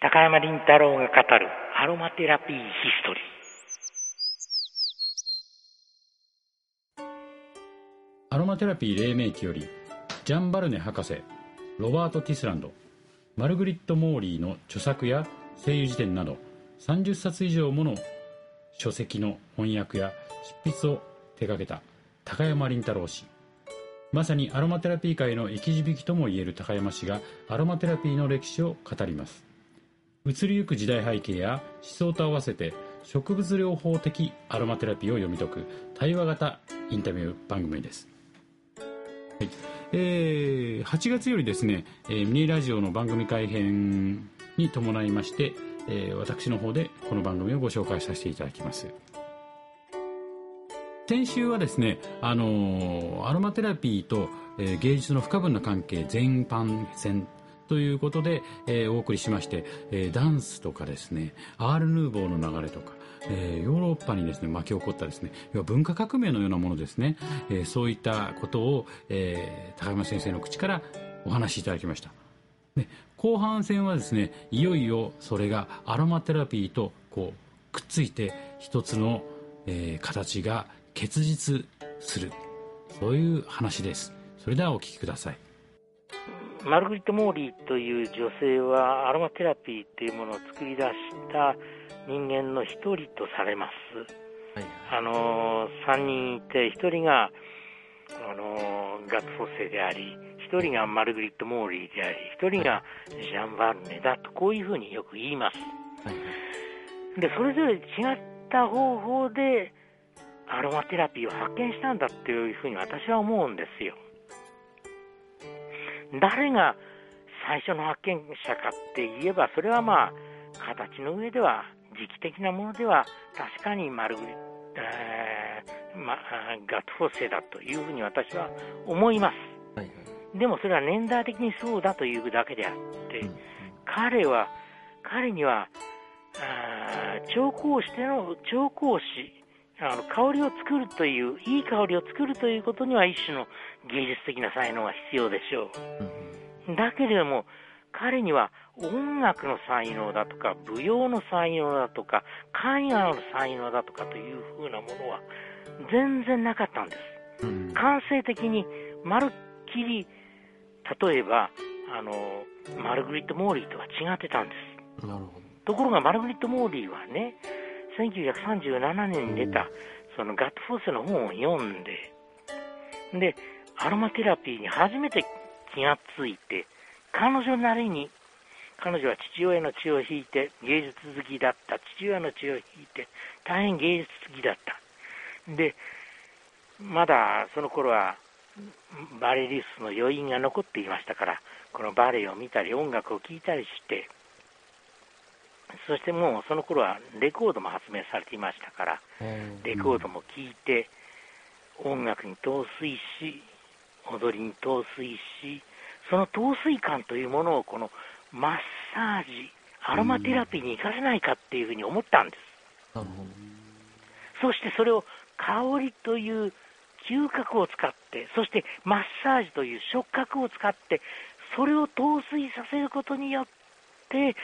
高山林太郎が語るアロマテラピーヒストリー。アロマテラピー黎明期より、ジャン・バルネ博士、ロバート・ティスランド、マルグリット・モーリーの著作や声優辞典など30冊以上もの書籍の翻訳や執筆を手掛けた高山林太郎氏。まさにアロマテラピー界の生き字引ともいえる高山氏がアロマテラピーの歴史を語ります。移りゆく時代背景や思想と合わせて植物療法的アロマテラピーを読み解く対話型インタビュー番組です。はい、8月よりですね、ミネラジオの番組改編に伴いまして、私の方でこの番組をご紹介させていただきます。先週はですね、アロマテラピーと、芸術の不可分な関係全般戦ということで、お送りしまして、ダンスとかですね、アールヌーボーの流れとか、ヨーロッパにですね巻き起こったですね、要は文化革命のようなものですね、そういったことを、高山先生の口からお話しいただきました。で、後半戦はですね、いよいよそれがアロマテラピーとこうくっついて一つの、形が結実する、そういう話です。それではお聞きください。マルグリット・モーリーという女性はアロマテラピーというものを作り出した人間の一人とされます。はい、3人いて、1人が、ガッツ・フォッセであり、1人がマルグリット・モーリーであり、1人がジャン・バルネだと、こういうふうによく言います。はい、でそれぞれ違った方法でアロマテラピーを発見したんだっていうふうに私は思うんですよ。誰が最初の発見者かって言えば、それはまあ形の上では時期的なものでは確かにガッツ・フォッセだというふうに私は思います。はいはい、でもそれは年代的にそうだというだけであって、うん、彼には調香師、香りを作るという、いい香りを作るということには一種の芸術的な才能が必要でしょう。だけれども彼には音楽の才能だとか、舞踊の才能だとか、絵画の才能だとかというふうなものは全然なかったんです。感性的にまるっきり、例えばマルグリット・モーリーとは違ってたんです。なるほど。ところがマルグリット・モーリーはね、1937年に出たそのガット・フォッセの本を読んで、アロマテラピーに初めて気がついて、彼女は父親の血を引いて芸術好きだった。父親の血を引いて大変芸術好きだった。でまだその頃はバレエリウスの余韻が残っていましたから、このバレエを見たり音楽を聴いたりして、そしてもうその頃はレコードも発明されていましたから、レコードも聴いて音楽に陶酔し、踊りに陶酔し、その陶酔感というものをこのマッサージ、アロマテラピーに生かせないかっていうふうに思ったんです。そしてそれを香りという嗅覚を使って、そしてマッサージという触覚を使って、それを陶酔させることによって、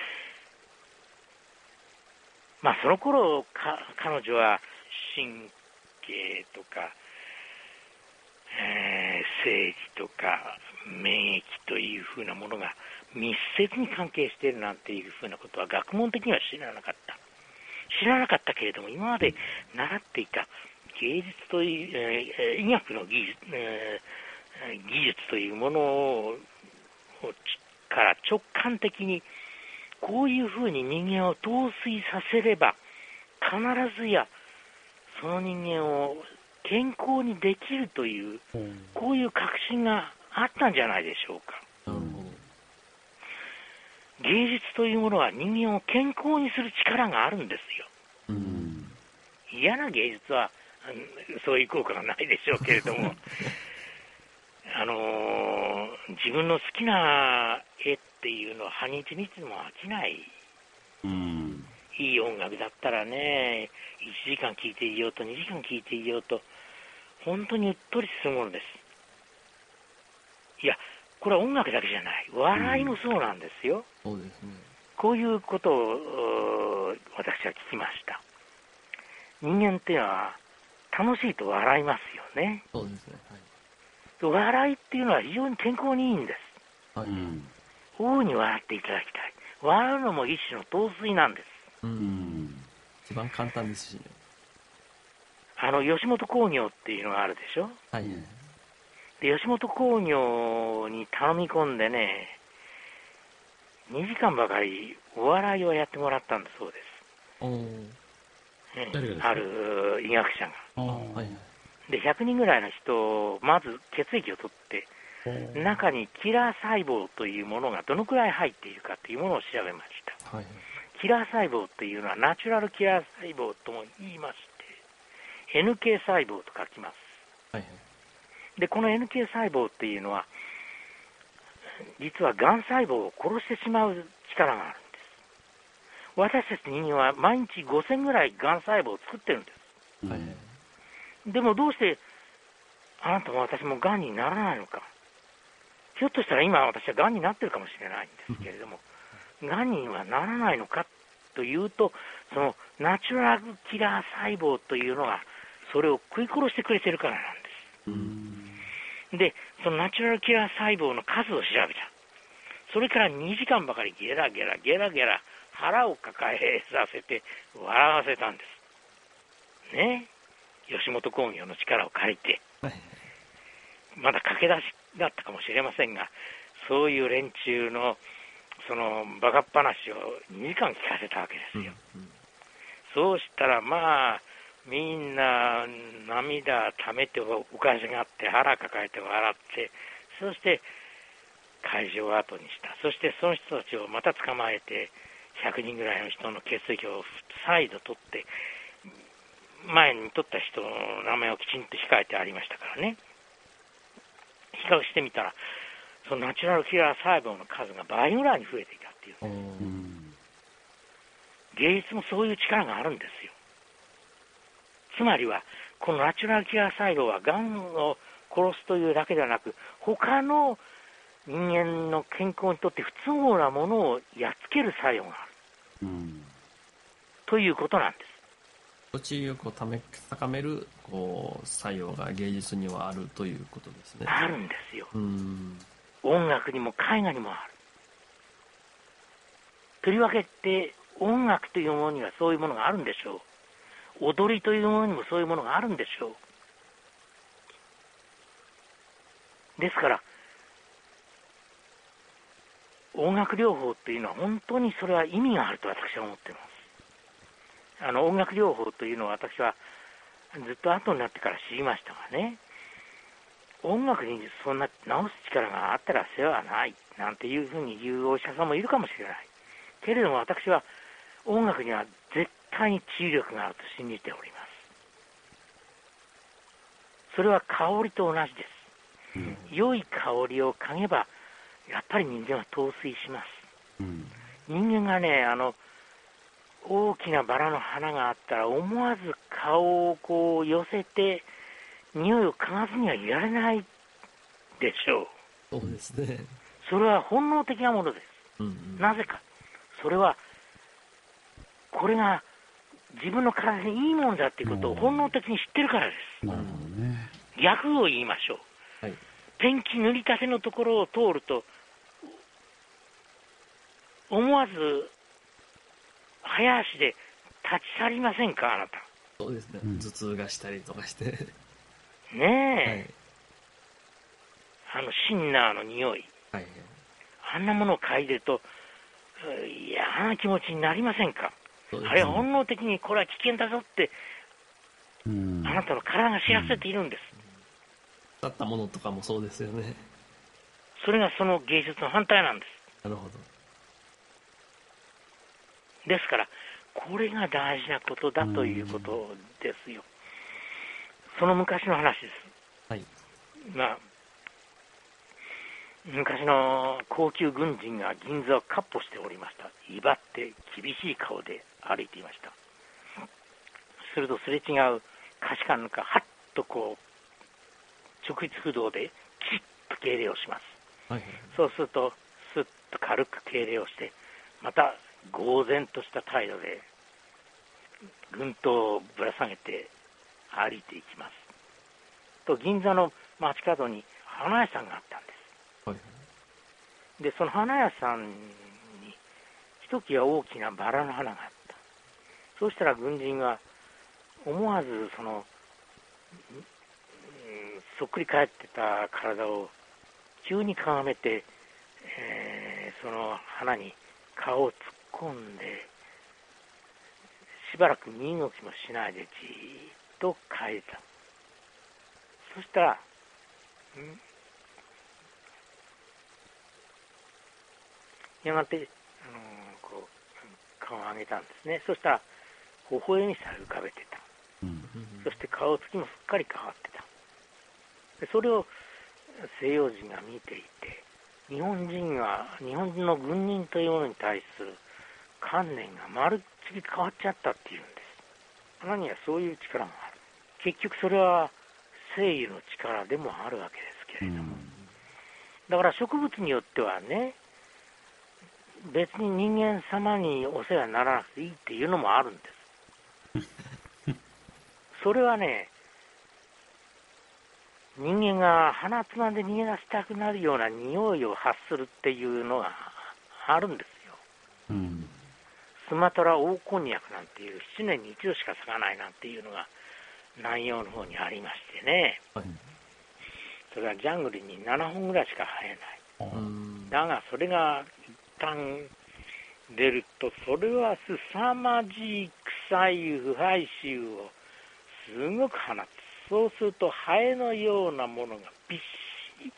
まあ、その頃彼女は神経とか、生理とか免疫というふうなものが密接に関係しているなんていうふうなことは学問的には知らなかったけれども、今まで習っていた芸術という、医学の技術というものをから直感的に、こういうふうに人間を陶酔させれば必ずやその人間を健康にできるという、こういう確信があったんじゃないでしょうか。芸術というものは人間を健康にする力があるんですよ。嫌な芸術はそういう効果がないでしょうけれども自分の好きな絵っていうのは半日にいつも飽きない。いい音楽だったらね、1時間聴いていようと2時間聴いていようと、本当にうっとりするものです。いや、これは音楽だけじゃない、笑いもそうなんですよ。そうですね。こういうことを私は聞きました。人間っていうのは楽しいと笑いますよね。そうですね、はい、笑いっていうのは非常に健康にいいんです、はい、大いに笑っていただきたい。笑うのも一種の陶酔なんです。一番簡単ですし、吉本興業っていうのがあるでしょ、はい、で吉本興業に頼み込んでね、2時間ばかりお笑いをやってもらったんだそうです。ある医学者がで100人ぐらいの人をまず血液を取って、中にキラー細胞というものがどのくらい入っているかというものを調べました、はい、キラー細胞というのはナチュラルキラー細胞とも言いまして NK 細胞と書きます、はい、でこの NK 細胞というのは実はがん細胞を殺してしまう力がある。私たち人間は毎日5000ぐらいがん細胞を作ってるんです、はい、でもどうしてあなたも私もがんにならないのか。ひょっとしたら今私はがんになってるかもしれないんですけれどもがんにはならないのかというと、そのナチュラルキラー細胞というのがそれを食い殺してくれてるからなんです。で、そのナチュラルキラー細胞の数を調べた。それから2時間ばかりゲラゲラゲラゲラ腹を抱えさせて笑わせたんですね。吉本興業の力を借りて、まだ駆け出しだったかもしれませんが、そういう連中のそのバカっ話を2時間聞かせたわけですよ、うんうん、そうしたらまあみんな涙溜めておかしがって腹抱えて笑って、そして会場を後にした。そしてその人たちをまた捕まえて100人ぐらいの人の血液を再度取って、前に取った人の名前をきちんと控えてありましたからね、比較してみたらそのナチュラルキラー細胞の数が倍ぐらいに増えていたっていう。芸術もそういう力があるんですよ。つまりはこのナチュラルキラー細胞はがんを殺すというだけではなく、他の人間の健康にとって不都合なものをやっつける作用がある、ということなんです。治癒力を高めるこう作用が芸術にはあるということですね。あるんですよ。音楽にも絵画にもある。とりわけって音楽というものにはそういうものがあるんでしょう。踊りというものにもそういうものがあるんでしょう。ですから音楽療法というのは本当にそれは意味があると私は思っています。音楽療法というのは私はずっと後になってから知りましたがね、音楽にそんな治す力があったら世話はないなんていうふうに言うお医者さんもいるかもしれないけれども、私は音楽には絶対に治癒力があると信じております。それは香りと同じです、良い香りを嗅げばやっぱり人間は陶酔します、人間がね、大きなバラの花があったら思わず顔をこう寄せて匂いを嗅がずにはいられないでしょう。そうですね。それは本能的なものです、なぜかそれはこれが自分の体にいいものだということを本能的に知ってるからです、なるほどね、逆を言いましょう、はい、ペンキ塗りたてのところを通ると思わず早足で立ち去りませんか、あなた。そうですね、頭痛がしたりとかしてねえ、はい、シンナーの匂い、はい、あんなものを嗅いでると嫌な気持ちになりませんか、ね、あれは本能的にこれは危険だぞってあなたの体が知らせているんです、だったものとかもそうですよね。それがその芸術の反対なんです。なるほど。ですからこれが大事なことだということですよ。その昔の話です、はい、まあ昔の高級軍人が銀座を闊歩しておりました。威張って厳しい顔で歩いていました。するとすれ違う下士官のハッとこう直立不動できちっと敬礼をします、はい、そうするとスッと軽く敬礼をしてまた呆然とした態度でぐんとぶら下げて歩いていきますと、銀座の街角に花屋さんがあったんです、はい、でその花屋さんにひときわ大きなバラの花があった。そうしたら軍人が思わずそのそっくり返ってた体を急にかがめて、その花に顔を突っ込んで、しばらく身動きもしないでじーっと嗅いだ。そしたら、やがて、こう顔を上げたんですね。そしたら微笑みさえ浮かべてた、そして顔つきもすっかり変わってた。でそれを西洋人が見ていて、日本人の軍人というものに対する観念がまるっきり変わっちゃったっていうんです。花にはそういう力もある。結局それは西洋の力でもあるわけですけれども、だから植物によってはね、別に人間様にお世話にならなくていいっていうのもあるんですそれはね、人間が鼻つまんで逃げ出したくなるような匂いを発するっていうのがあるんですよ、スマトラオオコンニャクなんていう7年に一度しか咲かないなんていうのが南洋の方にありましてね、それはジャングルに7本ぐらいしか生えない、だがそれが一旦出ると、それはすさまじい臭い腐敗臭をすごく放つ。そうするとハエのようなものがびっしり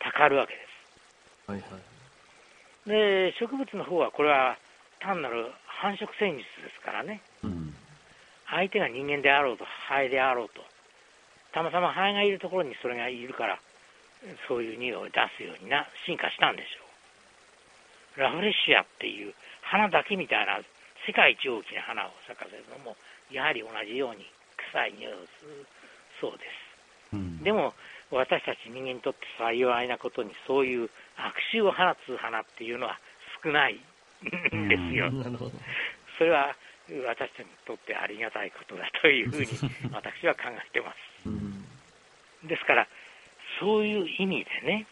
たかるわけです、はいはい、で植物の方はこれは単なる繁殖戦術ですからね、相手が人間であろうとハエであろうと、たまたまハエがいるところにそれがいるから、そういう匂いを出すようにな進化したんでしょう。ラフレシアっていう花だけみたいな世界一大きな花を咲かせるのもやはり同じように臭い匂いをするそうです、でも私たち人間にとって幸いなことに、そういう悪臭を放つ花っていうのは少ないんですよ、なるほど。それは私たちにとってありがたいことだというふうに私は考えてます、ですからそういう意味でね、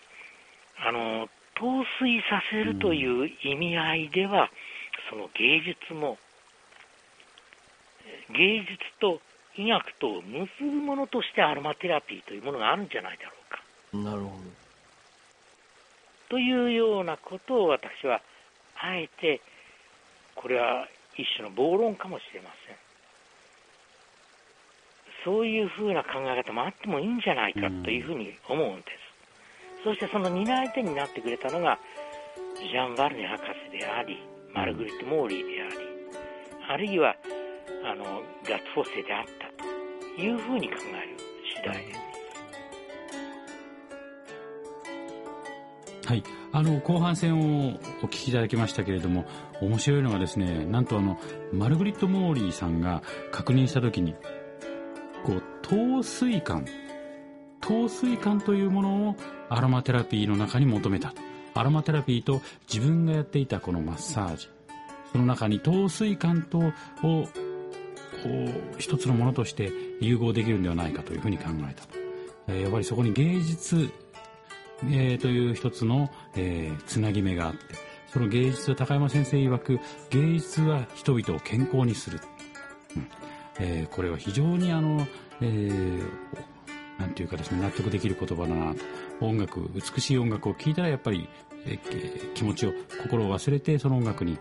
陶酔させるという意味合いでは、その芸術も芸術と医学と結ぶものとしてアロマテラピーというものがあるんじゃないだろうか。なるほど。というようなことを私はあえて、これは一種の暴論かもしれません。そういうふうな考え方もあってもいいんじゃないかというふうに思うんです。そしてその担い手になってくれたのがジャン・ヴァルネ博士であり、マルグリット・モーリーであり、あるいはガッツフォッセであったというふうに考える次第です。はい、後半戦をお聞きいただきましたけれども、面白いのがですね、なんとマルグリット・モーリーさんが確認したときに、こう陶酔感というものをアロマテラピーの中に求めた。アロマテラピーと自分がやっていたこのマッサージ、その中に陶酔感とを一つのものとして融合できるんではないかというふうに考えたと、やっぱりそこに芸術、という一つの、つなぎ目があって、その芸術は高山先生曰く、芸術は人々を健康にする、これは非常になんていうかですね、納得できる言葉だなと。美しい音楽を聴いたらやっぱり、心を忘れてその音楽に、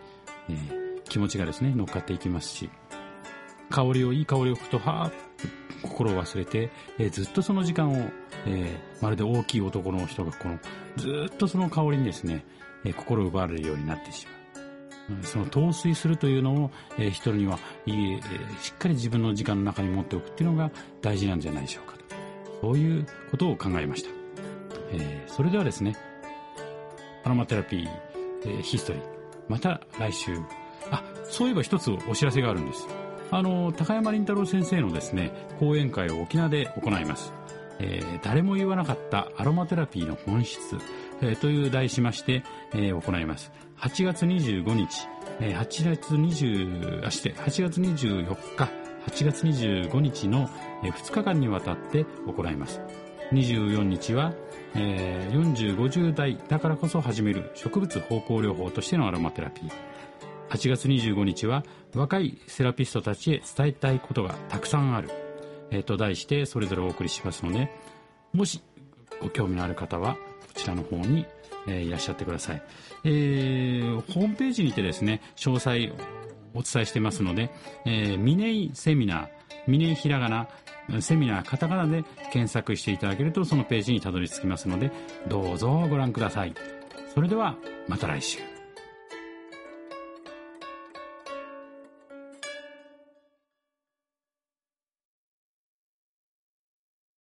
気持ちがですね乗っかっていきますし、いい香りを吹くと心を忘れて、ずっとその時間を、まるで大きい男の人がずっとその香りにですね、心を奪われるようになってしまう、その陶酔するというのを、人にはしっかり自分の時間の中に持っておくっていうのが大事なんじゃないでしょうかと、そういうことを考えました。それではですね、アロマテラピー、ヒストリー、また来週。そういえば一つお知らせがあるんです。高山林太郎先生のですね、講演会を沖縄で行います。誰も言わなかったアロマテラピーの本質、という題しまして、行います。8月25日、8月24日、8月25日の2日間にわたって行います。24日は、40、50代だからこそ始める植物芳香療法としてのアロマテラピー。8月25日は若いセラピストたちへ伝えたいことがたくさんある、と題してそれぞれお送りしますので、もしご興味のある方はこちらの方に、いらっしゃってください。ホームページにてですね、詳細お伝えしてますので、ミネイセミナー、ミネイひらがな、セミナーカタカナで検索していただけるとそのページにたどり着きますので、どうぞご覧ください。それではまた来週。